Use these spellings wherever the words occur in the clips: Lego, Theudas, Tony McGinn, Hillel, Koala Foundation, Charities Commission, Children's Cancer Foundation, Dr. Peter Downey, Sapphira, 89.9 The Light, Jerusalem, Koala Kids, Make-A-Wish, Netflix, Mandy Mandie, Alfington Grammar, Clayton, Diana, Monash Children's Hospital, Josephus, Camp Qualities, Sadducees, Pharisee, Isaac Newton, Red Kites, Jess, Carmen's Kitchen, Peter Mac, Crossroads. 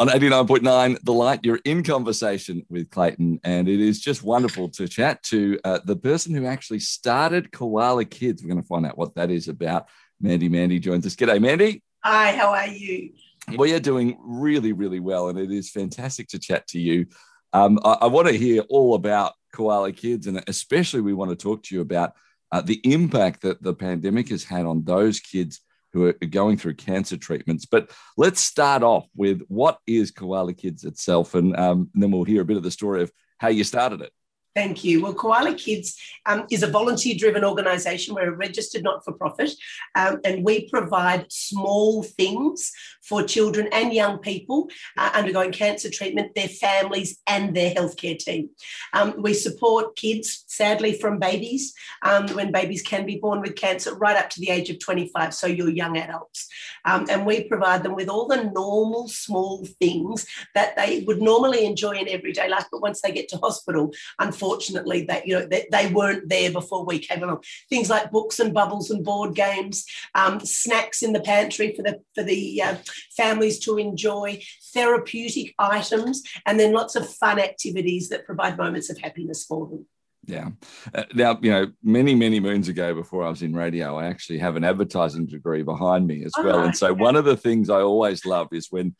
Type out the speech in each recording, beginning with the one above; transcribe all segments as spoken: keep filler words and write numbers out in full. On eighty-nine point nine The Light, you're in conversation with Clayton, and it is just wonderful to chat to uh, the person who actually started Koala Kids. We're going to find out what that is about. Mandy Mandie joins us. G'day, Mandy. Hi, how are you? We are doing really, really well, and it is fantastic to chat to you. Um, I, I want to hear all about Koala Kids, and especially we want to talk to you about uh, the impact that the pandemic has had on those kids who are going through cancer treatments. But let's start off with what is Koala Kids itself, and, um, and then we'll hear a bit of the story of how you started it. Thank you. Well, Koala Kids um, is a volunteer-driven organisation. We're a registered not-for-profit, um, and we provide small things for children and young people uh, undergoing cancer treatment, their families and their healthcare team. Um, we support kids, sadly, from babies, um, when babies can be born with cancer, right up to the age of twenty-five, so you're young adults. Um, and we provide them with all the normal small things that they would normally enjoy in everyday life, but once they get to hospital, unfortunately, Unfortunately, that you know they, they weren't there before we came along. Things like books and bubbles and board games, um, snacks in the pantry for the for the uh, families to enjoy, therapeutic items, and then lots of fun activities that provide moments of happiness for them. Yeah. Uh, now, you know, many, many moons ago, before I was in radio, I actually have an advertising degree behind me as oh, well. And so yeah. One of the things I always love is when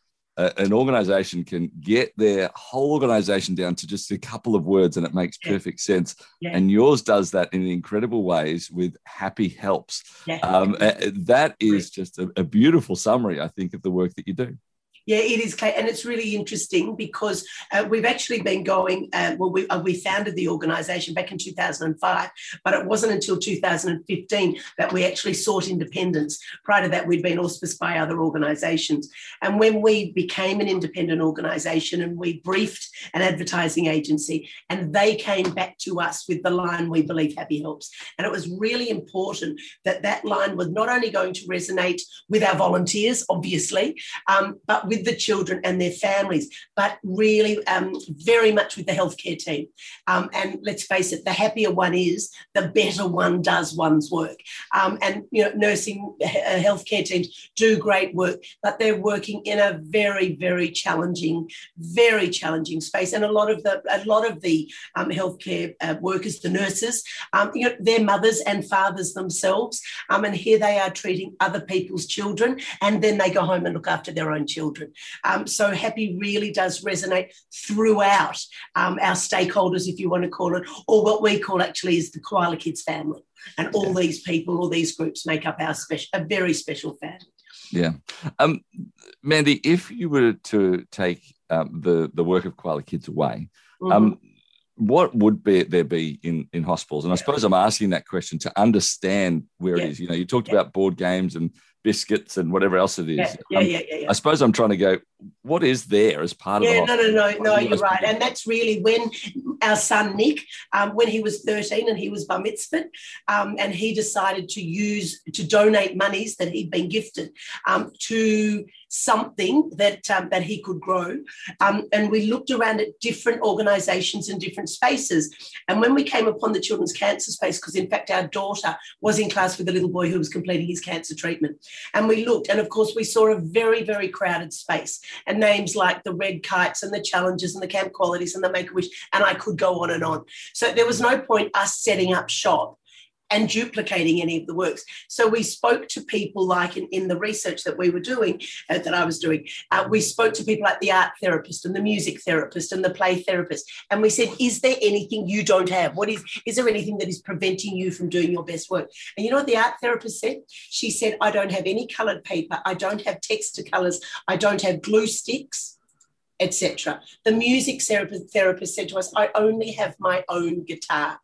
an organisation can get their whole organisation down to just a couple of words, and it makes yeah. perfect sense. Yeah. And yours does that in incredible ways with Happy Helps. Yeah. Um, that is just a, a beautiful summary, I think, of the work that you do. Yeah, it is, Clay, and it's really interesting because uh, we've actually been going, uh, well, we, uh, we founded the organisation back in two thousand five, but it wasn't until two thousand fifteen that we actually sought independence. Prior to that, we'd been auspiced by other organisations. And when we became an independent organisation and we briefed an advertising agency, and they came back to us with the line, "We believe Happy Helps." And it was really important that that line was not only going to resonate with our volunteers, obviously, um, but with the children and their families, but really um, very much with the healthcare team. Um, and let's face it, the happier one is, the better one does one's work. Um, and, you know, nursing uh, healthcare teams do great work, but they're working in a very, very challenging, very challenging space. And a lot of the a lot of the um, healthcare uh, workers, the nurses, um, you know, they're mothers and fathers themselves. Um, and here they are treating other people's children, and then they go home and look after their own children. Um, so Happy really does resonate throughout um, our stakeholders, if you want to call it, or what we call actually is the Koala Kids family. And all yeah. these people, all these groups make up our special, a very special family. Yeah. Um, Mandy, if you were to take um, the, the work of Koala Kids away, mm-hmm. um, what would be, there be in, in hospitals? And I suppose I'm asking that question to understand where yeah. it is. You know, you talked yeah. about board games and biscuits and whatever else it is. Yeah, yeah, um, yeah, yeah, yeah. I suppose I'm trying to go, what is there as part yeah, of the hospital? No, no, no, no, you're right. And that's really when our son, Nick, um, when he was thirteen and he was bar mitzvahed, um, and he decided to use, to donate monies that he'd been gifted um, to something that um, that he could grow. Um, and we looked around at different organisations and different spaces. And when we came upon the children's cancer space, because in fact our daughter was in class with a little boy who was completing his cancer treatment. And we looked, and of course we saw a very, very crowded space. And names like the Red Kites and the Challenges and the Camp Qualities and the Make-A-Wish, and I could go on and on. So there was no point us setting up shop and duplicating any of the works. So we spoke to people like in, in the research that we were doing, uh, that I was doing, uh, we spoke to people like the art therapist and the music therapist and the play therapist. And we said, is there anything you don't have? What is, is there anything that is preventing you from doing your best work? And you know what the art therapist said? She said, I don't have any coloured paper. I don't have Texticolours. I don't have glue sticks, et cetera. The music therapist, therapist said to us, I only have my own guitar.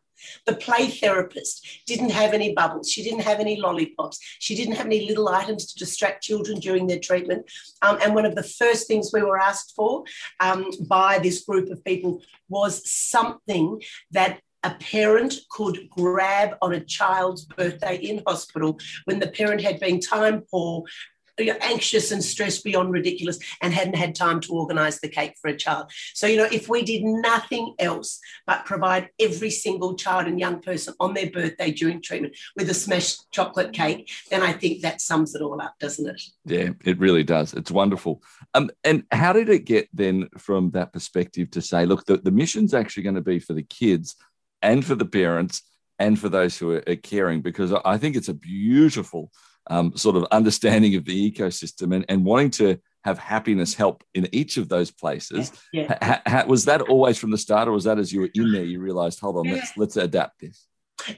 The play therapist didn't have any bubbles. She didn't have any lollipops. She didn't have any little items to distract children during their treatment. Um, and one of the first things we were asked for um, by this group of people was something that a parent could grab on a child's birthday in hospital when the parent had been time poor, you know, anxious and stressed beyond ridiculous and hadn't had time to organise the cake for a child. So, you know, if we did nothing else but provide every single child and young person on their birthday during treatment with a smashed chocolate cake, then I think that sums it all up, doesn't it? Yeah, it really does. It's wonderful. Um, and how did it get then from that perspective to say, look, the, the mission's actually going to be for the kids and for the parents and for those who are caring, because I think it's a beautiful um, sort of understanding of the ecosystem and, and wanting to have happiness help in each of those places. Yeah, yeah. Ha, ha, was that always from the start, or was that as you were in there, you realised, hold on, yeah. let's let's adapt this?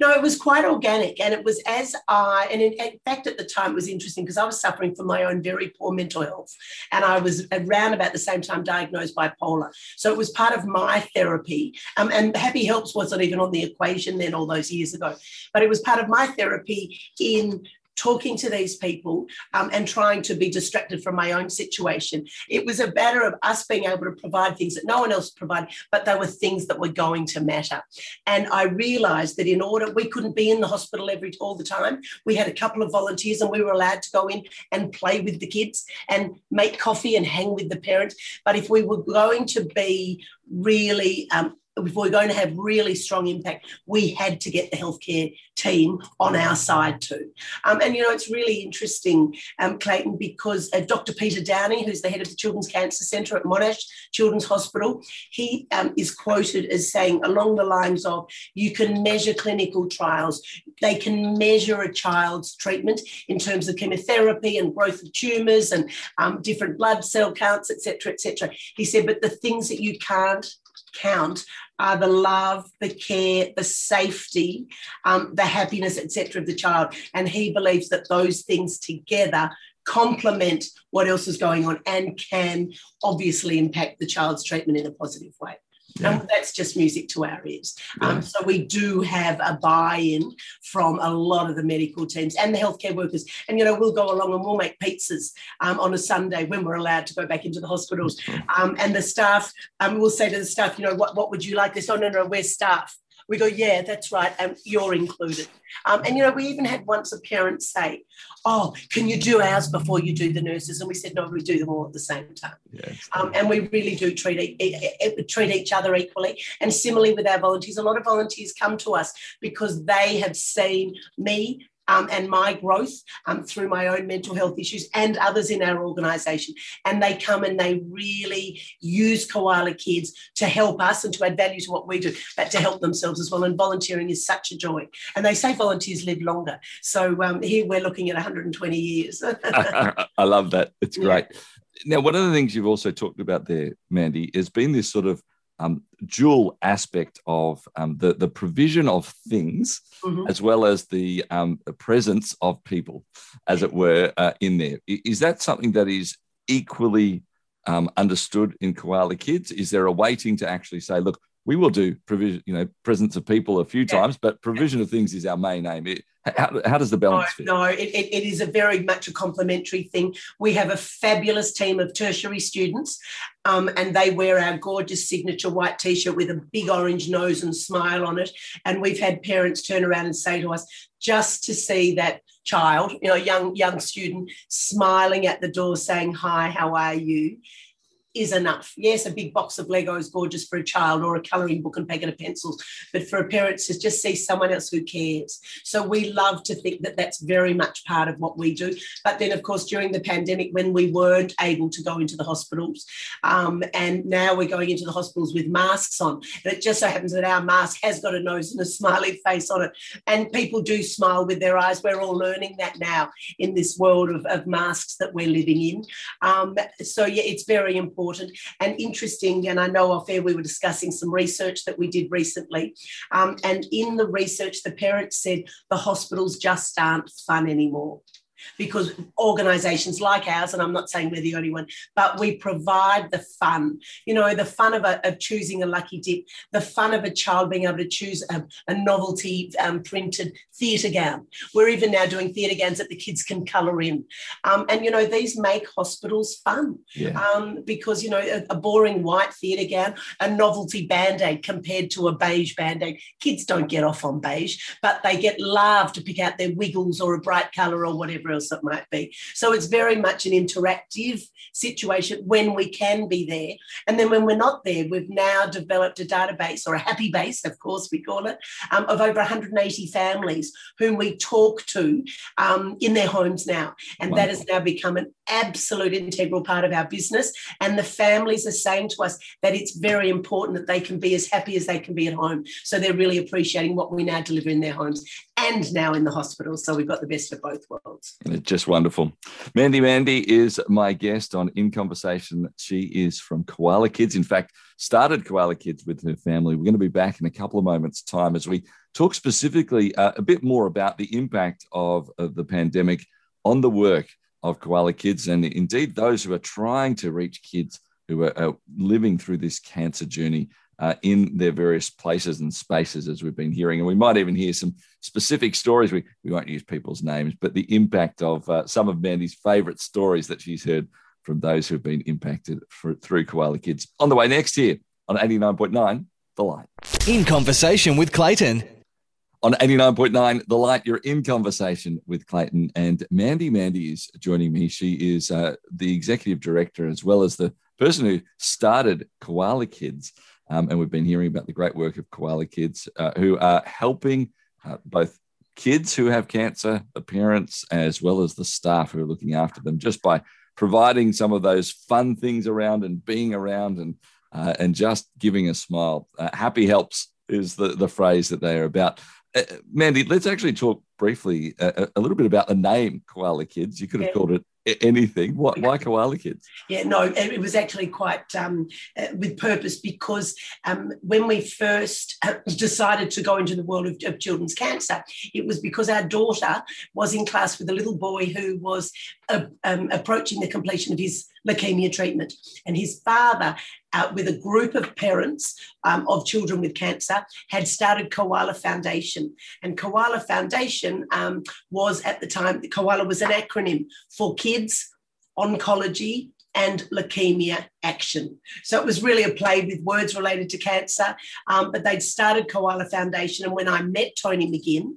No, it was quite organic, and it was as I, and in, in fact at the time it was interesting because I was suffering from my own very poor mental health, and I was around about the same time diagnosed bipolar. So it was part of my therapy, um, and Happy Helps wasn't even on the equation then all those years ago, but it was part of my therapy in talking to these people um, and trying to be distracted from my own situation. It was a matter of us being able to provide things that no one else provided, but they were things that were going to matter. And I realised that in order, we couldn't be in the hospital every all the time. We had a couple of volunteers and we were allowed to go in and play with the kids and make coffee and hang with the parents. But if we were going to be really... Um, if we're going to have really strong impact, we had to get the healthcare team on our side too. Um, and, you know, it's really interesting, um, Clayton, because uh, Doctor Peter Downey, who's the head of the Children's Cancer Centre at Monash Children's Hospital, he um, is quoted as saying along the lines of, you can measure clinical trials. They can measure a child's treatment in terms of chemotherapy and growth of tumours and um, different blood cell counts, et cetera, et cetera. He said, but the things that you can't count are the love, the care, the safety, um, the happiness, et cetera, of the child. And he believes that those things together complement what else is going on and can obviously impact the child's treatment in a positive way. Yeah. And that's just music to our ears. Yeah. Um, so we do have a buy-in from a lot of the medical teams and the healthcare workers. And, you know, we'll go along and we'll make pizzas um, on a Sunday when we're allowed to go back into the hospitals. Um, and the staff, um, we'll say to the staff, you know, what, what would you like this? Oh, no, no, we're staff. We go, yeah, that's right, and um, you're included. Um, and, you know, we even had once a parent say, oh, can you do ours before you do the nurses? And we said, no, we do them all at the same time. Yeah, um, and we really do treat, treat each other equally. And similarly with our volunteers, a lot of volunteers come to us because they have seen me Um, and my growth um, through my own mental health issues and others in our organisation. And they come and they really use Koala Kids to help us and to add value to what we do, but to help themselves as well. And volunteering is such a joy. And they say volunteers live longer. So um, here we're looking at one hundred twenty years. I love that. It's great. Yeah. Now, one of the things you've also talked about there, Mandy, has been this sort of Um, dual aspect of um, the, the provision of things mm-hmm. as well as the um, presence of people, as it were, uh, in there. Is that something that is equally um, understood in Koala Kids? Is there a waiting to actually say, look, we will do provision, you know, presence of people a few yeah. times, but provision yeah. of things is our main aim. It, how, how does the balance no, fit? No, it, it, it is a very much a complementary thing. We have a fabulous team of tertiary students, um, and they wear our gorgeous signature white T-shirt with a big orange nose and smile on it. And we've had parents turn around and say to us, just to see that child, you know, young young student smiling at the door saying, hi, how are you? Is enough. Yes, a big box of Lego is gorgeous for a child, or a colouring book and packet of pencils, but for a parent to just see someone else who cares. So we love to think that that's very much part of what we do. But then, of course, during the pandemic, when we weren't able to go into the hospitals, um, and now we're going into the hospitals with masks on, and it just so happens that our mask has got a nose and a smiley face on it, and people do smile with their eyes. We're all learning that now in this world of, of masks that we're living in. Um, so, yeah, it's very important. Important and interesting, and I know off air we were discussing some research that we did recently, um, and in the research the parents said the hospitals just aren't fun anymore because organisations like ours, and I'm not saying we're the only one, but we provide the fun, you know, the fun of, a, of choosing a lucky dip, the fun of a child being able to choose a, a novelty um, printed theatre gown. We're even now doing theatre gowns that the kids can colour in. Um, and, you know, these make hospitals fun yeah. um, because, you know, a, a boring white theatre gown, a novelty Band-Aid compared to a beige Band-Aid. Kids don't get off on beige, but they get larved to pick out their wiggles or a bright colour or whatever else it might be. So it's very much an interactive situation when we can be there. And then when we're not there, we've now developed a database, or a happy base, of course we call it, um, of over one hundred eighty families whom we talk to um, in their homes now. And Wonderful. That has now become an absolute integral part of our business. And the families are saying to us that it's very important that they can be as happy as they can be at home. So they're really appreciating what we now deliver in their homes and now in the hospital. So we've got the best of both worlds. It's just wonderful. Mandy Mandie is my guest on In Conversation. She is from Koala Kids. In fact, started Koala Kids with her family. We're going to be back in a couple of moments' time as we talk specifically uh, a bit more about the impact of, of the pandemic on the work of Koala Kids, and indeed those who are trying to reach kids who are, are living through this cancer journey uh, in their various places and spaces, as we've been hearing. And we might even hear some specific stories. We, we won't use people's names, but the impact of uh, some of Mandy's favourite stories that she's heard from those who have been impacted for, through Koala Kids. On the way next here on eighty-nine point nine The Light. In Conversation with Clayton. On eighty-nine point nine The Light, you're in conversation with Clayton, and Mandy Mandie is joining me. She is uh, the executive director as well as the person who started Koala Kids, um, and we've been hearing about the great work of Koala Kids, uh, who are helping uh, both kids who have cancer, the parents, as well as the staff who are looking after them, just by providing some of those fun things around and being around and uh, and just giving a smile. Uh, happy helps is the, the phrase that they are about. Uh, Mandy, let's actually talk briefly uh, a little bit about the name Koala Kids. You could have yeah. called it anything. Why, why Koala Kids? Yeah, no, it was actually quite um, uh, with purpose, because um, when we first decided to go into the world of, of children's cancer, it was because our daughter was in class with a little boy who was uh, um, approaching the completion of his leukaemia treatment, and his father, Uh, with a group of parents um, of children with cancer, had started Koala Foundation. And Koala Foundation um, was, at the time, Koala was an acronym for Kids, Oncology and Leukaemia Action. So it was really a play with words related to cancer, um, but they'd started Koala Foundation. And when I met Tony McGinn,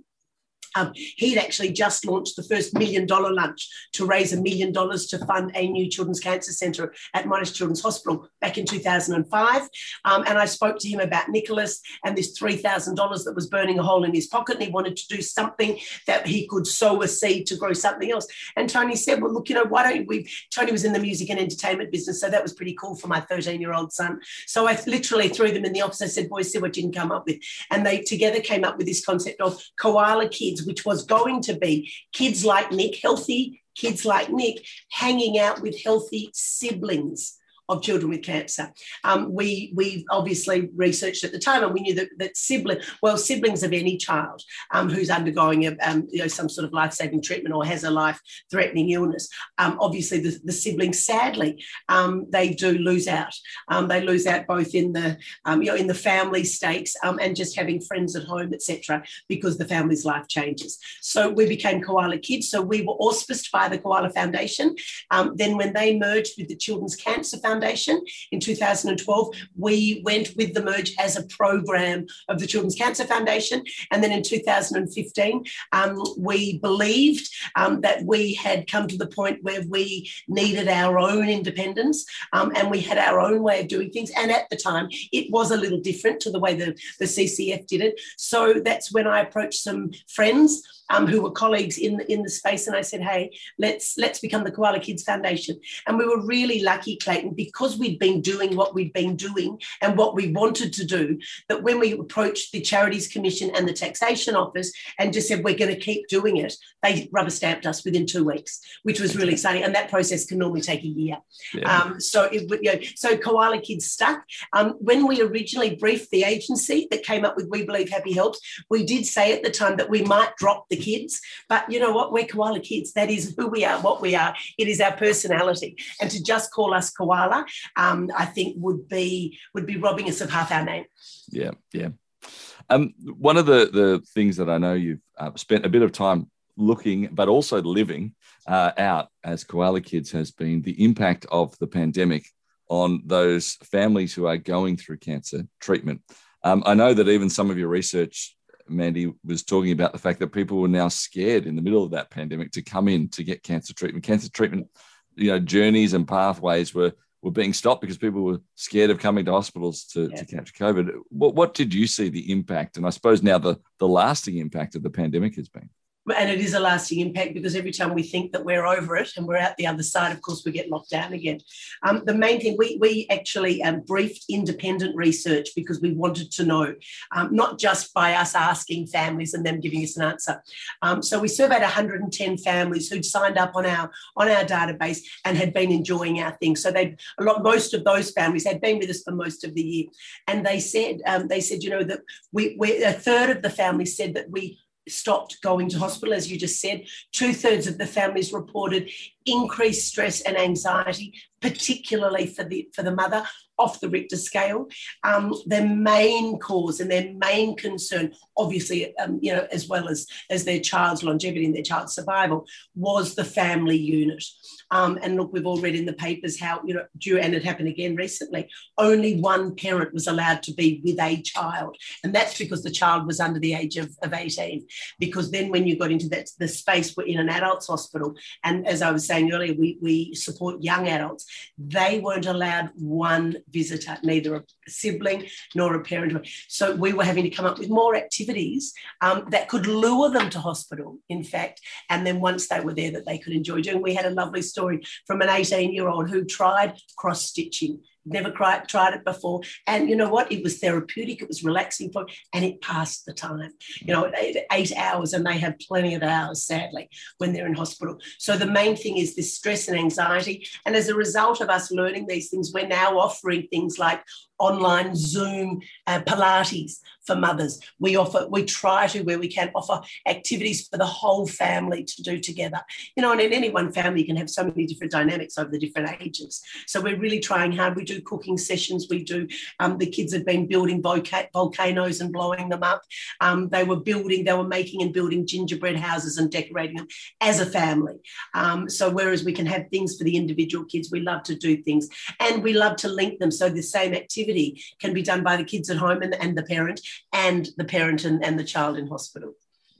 Um, he'd actually just launched the first million dollar lunch to raise a million dollars to fund a new children's cancer centre at Monash Children's Hospital back in two thousand five. Um, and I spoke to him about Nicholas and this three thousand dollars that was burning a hole in his pocket, and he wanted to do something that he could sow a seed to grow something else. And Tony said, well, look, you know, why don't we, Tony was in the music and entertainment business, so that was pretty cool for my thirteen-year-old son. So I literally threw them in the office. I said, boys, see what you can come up with. And they together came up with this concept of Koala Kids, which was going to be kids like Nick, healthy kids like Nick, hanging out with healthy siblings of children with cancer. Um, we we obviously researched at the time, and we knew that, that sibling, well, siblings of any child um, who's undergoing a, um, you know, some sort of life-saving treatment or has a life-threatening illness, um, obviously the, the siblings, sadly, um, they do lose out. Um, they lose out both in the um, you know in the family stakes um, and just having friends at home, et cetera, because the family's life changes. So we became Koala Kids. So we were auspiced by the Koala Foundation. Um, then when they merged with the Children's Cancer Foundation in two thousand twelve, we went with the merge as a program of the Children's Cancer Foundation. And then in two thousand fifteen, um, we believed um, that we had come to the point where we needed our own independence, um, and we had our own way of doing things. And at the time, it was a little different to the way the, the C C F did it. So that's when I approached some friends Um, who were colleagues in the, in the space, and I said, hey, let's let's become the Koala Kids Foundation. And we were really lucky, Clayton, because we'd been doing what we'd been doing and what we wanted to do, that when we approached the Charities Commission and the Taxation Office and just said, we're going to keep doing it, they rubber stamped us within two weeks, which was really exciting. And that process can normally take a year. Yeah. Um, so, it, you know, so Koala Kids stuck. Um, when we originally briefed the agency that came up with We Believe Happy Helps, we did say at the time that we might drop the kids, but you know what, we're Koala Kids. That is who we are, what we are. It is our personality, and to just call us Koala, um, I think would be would be robbing us of half our name. Yeah, yeah. Um, one of the the things that I know you've uh, spent a bit of time looking, but also living uh, out as Koala Kids, has been the impact of the pandemic on those families who are going through cancer treatment. Um, I know that even some of your research Mandy was talking about the fact that people were now scared in the middle of that pandemic to come in to get cancer treatment. Cancer treatment, you know, journeys and pathways were were being stopped because people were scared of coming to hospitals to, yeah. to catch COVID. What, what did you see the impact? And I suppose now the, the lasting impact of the pandemic has been. And it is a lasting impact, because every time we think that we're over it and we're out the other side, of course, we get locked down again. Um, the main thing, we we actually um, briefed independent research because we wanted to know, um, not just by us asking families and them giving us an answer. Um, so we surveyed one hundred ten families who'd signed up on our on our database and had been enjoying our thing. So they a lot most of those families had been with us for most of the year, and they said um, they said you know that we we a third of the families said that we stopped going to hospital, as you just said. Two-thirds of the families reported increased stress and anxiety, particularly for the for the mother, off the Richter scale. Um, their main cause and their main concern, obviously, um, you know, as well as as their child's longevity and their child's survival, was the family unit. Um, and look, we've all read in the papers how, you know, due, and it happened again recently, only one parent was allowed to be with a child. And that's because the child was under the age of, of eighteen. Because then when you got into that, the space we're in an adults hospital, and as I was saying earlier, we, we support young adults, they weren't allowed one visitor, neither a sibling nor a parent. So we were having to come up with more activities um, that could lure them to hospital, in fact, and then once they were there that they could enjoy doing. We had a lovely story from an eighteen-year-old who tried cross-stitching, never tried, tried it before. And you know what? It was therapeutic, it was relaxing for it, and it passed the time. You know, eight, eight hours, and they have plenty of hours, sadly, when they're in hospital. So the main thing is this stress and anxiety. And as a result of us learning these things, we're now offering things like online Zoom uh, Pilates for mothers. We offer, we try to, where we can, offer activities for the whole family to do together. You know, and in any one family, you can have so many different dynamics over the different ages. So we're really trying hard. We do cooking sessions. We do, um, the kids have been building volca- volcanoes and blowing them up. Um, they were building, they were making and building gingerbread houses and decorating them as a family. Um, so whereas we can have things for the individual kids, we love to do things. And we love to link them. So the same activity can be done by the kids at home and, and the parent, and the parent and, and the child in hospital.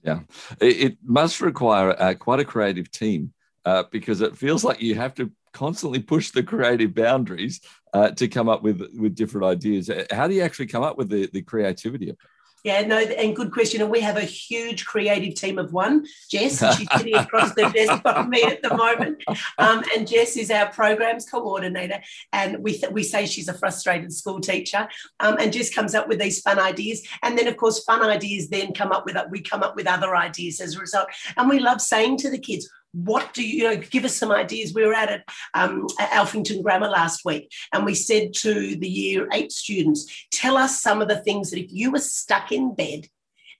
Yeah, it, it must require uh, quite a creative team uh, because it feels like you have to constantly push the creative boundaries uh, to come up with, with different ideas. How do you actually come up with the, the creativity of it? Yeah, no, and good question. And we have a huge creative team of one, Jess, and she's sitting across the desk from me at the moment. Um, and Jess is our programs coordinator, and we th- we say she's a frustrated school teacher. Um, and Jess comes up with these fun ideas, and then of course, fun ideas then come up with we come up with other ideas as a result. And we love saying to the kids, what do you, you know, give us some ideas. We were out at, um, at Alfington Grammar last week, and we said to the year eight students, tell us some of the things that if you were stuck in bed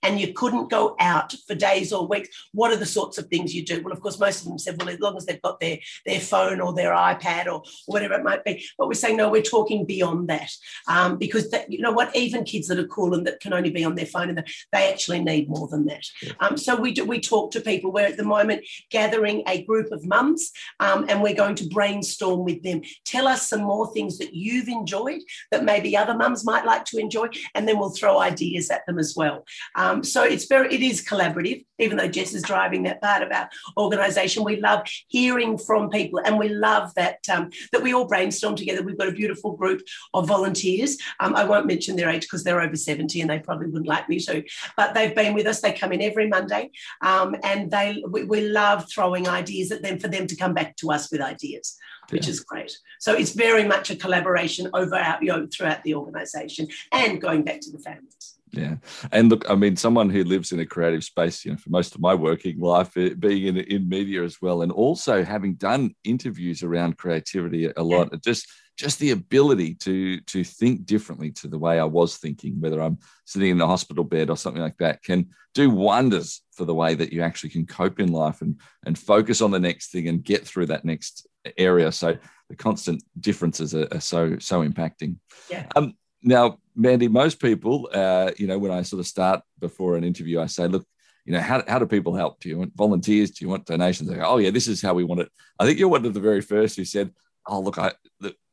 and you couldn't go out for days or weeks, what are the sorts of things you do? Well, of course, most of them said, well, as long as they've got their, their phone or their iPad or whatever it might be. But we're saying, no, we're talking beyond that, um, because, that, you know what, even kids that are cool and that can only be on their phone, and the, they actually need more than that. Yeah. Um, so we do, we talk to people. We're at the moment gathering a group of mums, um, and we're going to brainstorm with them. Tell us some more things that you've enjoyed that maybe other mums might like to enjoy, and then we'll throw ideas at them as well. Um, Um, so it's very, it is collaborative, even though Jess is driving that part of our organisation. We love hearing from people, and we love that um, that we all brainstorm together. We've got a beautiful group of volunteers. Um, I won't mention their age because they're over seventy and they probably wouldn't like me to, but they've been with us. They come in every Monday, um, and they we, we love throwing ideas at them for them to come back to us with ideas, yeah. which is great. So it's very much a collaboration over our, you know, throughout the organisation and going back to the families. Yeah. And look, I mean, someone who lives in a creative space, you know, for most of my working life, being in, in media as well, and also having done interviews around creativity a lot, yeah. just just the ability to to think differently to the way I was thinking, whether I'm sitting in a hospital bed or something like that, can do wonders for the way that you actually can cope in life and, and focus on the next thing and get through that next area. So the constant differences are, are so, so impacting. Yeah. Um, Now, Mandy, most people, uh, you know, when I sort of start before an interview, I say, look, you know, how, how do people help? Do you want volunteers? Do you want donations? They go, oh, yeah, this is how we want it. I think you're one of the very first who said, oh, look, I,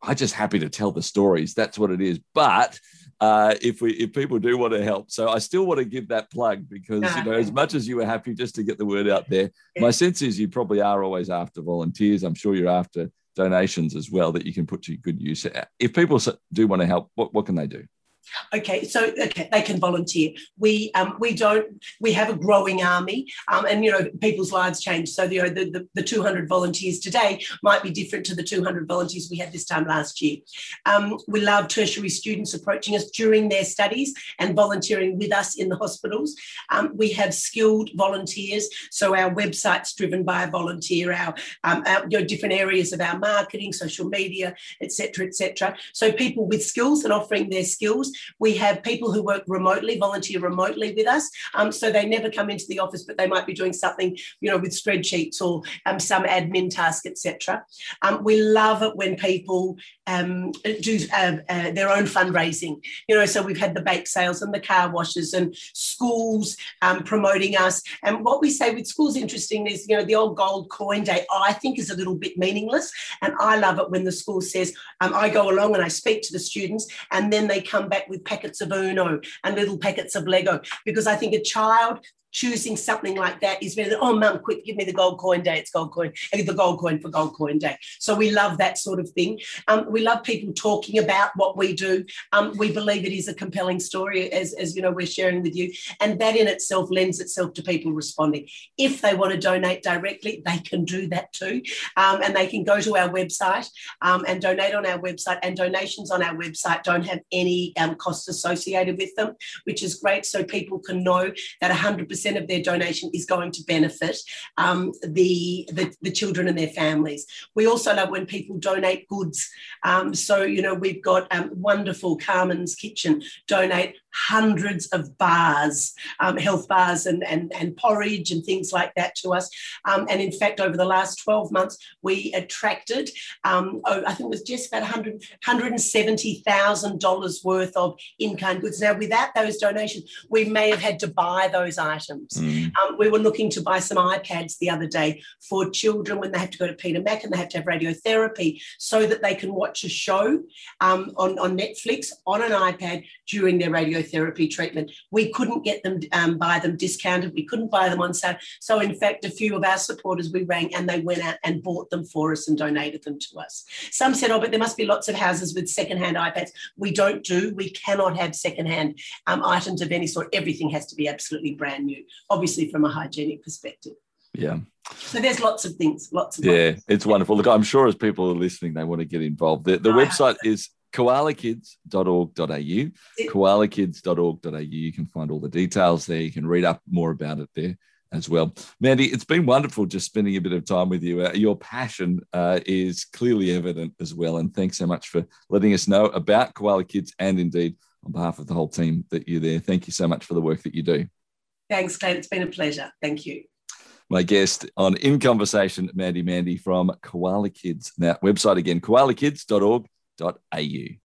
I'm just happy to tell the stories. That's what it is. But uh, if we if people do want to help. So I still want to give that plug because, you know, as much as you were happy just to get the word out there, my sense is you probably are always after volunteers. I'm sure you're after donations as well that you can put to good use. If people do want to help, what, what can they do? Okay, so okay, they can volunteer. We um, we don't we have a growing army, um, and you know people's lives change. So the, you know, the, the the two hundred volunteers today might be different to the two hundred volunteers we had this time last year. Um, we love tertiary students approaching us during their studies and volunteering with us in the hospitals. Um, we have skilled volunteers, so our website's driven by a volunteer. Our, um, our you know, different areas of our marketing, social media, et cetera, et cetera. So people with skills and offering their skills. We have people who work remotely, volunteer remotely with us, um, so they never come into the office, but they might be doing something, you know, with spreadsheets or um, some admin task, et cetera. Um, we love it when people um, do uh, uh, their own fundraising, you know, so we've had the bake sales and the car washes and schools um, promoting us. And what we say with schools, interesting, is, you know, the old gold coin day, I think, is a little bit meaningless, and I love it when the school says, um, I go along and I speak to the students, and then they come back with packets of Uno and little packets of Lego, because I think a child choosing something like that is better than, oh, mum, quick, give me the gold coin day, it's gold coin, and the gold coin for gold coin day. So we love that sort of thing. Um, we love people talking about what we do. Um, we believe it is a compelling story, as, as you know, we're sharing with you, and that in itself lends itself to people responding. If they want to donate directly, they can do that too, um, and they can go to our website um, and donate on our website, and donations on our website don't have any um, costs associated with them, which is great, so people can know that one hundred percent of their donation is going to benefit um, the, the the children and their families. We also love when people donate goods. Um, so, you know, we've got um, wonderful Carmen's Kitchen donate hundreds of bars, um, health bars and, and, and porridge and things like that to us. Um, and in fact, over the last twelve months, we attracted, um, oh, I think it was just about one hundred, one hundred seventy thousand dollars worth of in-kind goods. Now, without those donations, we may have had to buy those items. Mm. Um, we were looking to buy some iPads the other day for children when they have to go to Peter Mac and they have to have radiotherapy so that they can watch a show um, on, on Netflix on an iPad during their radiotherapy therapy treatment. We couldn't get them, um, buy them discounted. We couldn't buy them on sale. So in fact, a few of our supporters we rang and they went out and bought them for us and donated them to us. Some said, oh, but there must be lots of houses with secondhand iPads. We don't do, we cannot have secondhand um, items of any sort. Everything has to be absolutely brand new, obviously from a hygienic perspective. Yeah. So there's lots of things, lots of Yeah, lots. It's wonderful. Look, I'm sure as people are listening, they want to get involved. The, the website so. is koala kids dot org dot a u, koala kids dot org dot a u. You can find all the details there. You can read up more about it there as well. Mandy, it's been wonderful just spending a bit of time with you. Uh, your passion uh, is clearly evident as well, and thanks so much for letting us know about Koala Kids, and indeed on behalf of the whole team that you're there. Thank you so much for the work that you do. Thanks, Clayton. It's been a pleasure. Thank you. My guest on In Conversation, Mandy Mandie from Koala Kids. Now, website again, koala kids dot org dot a u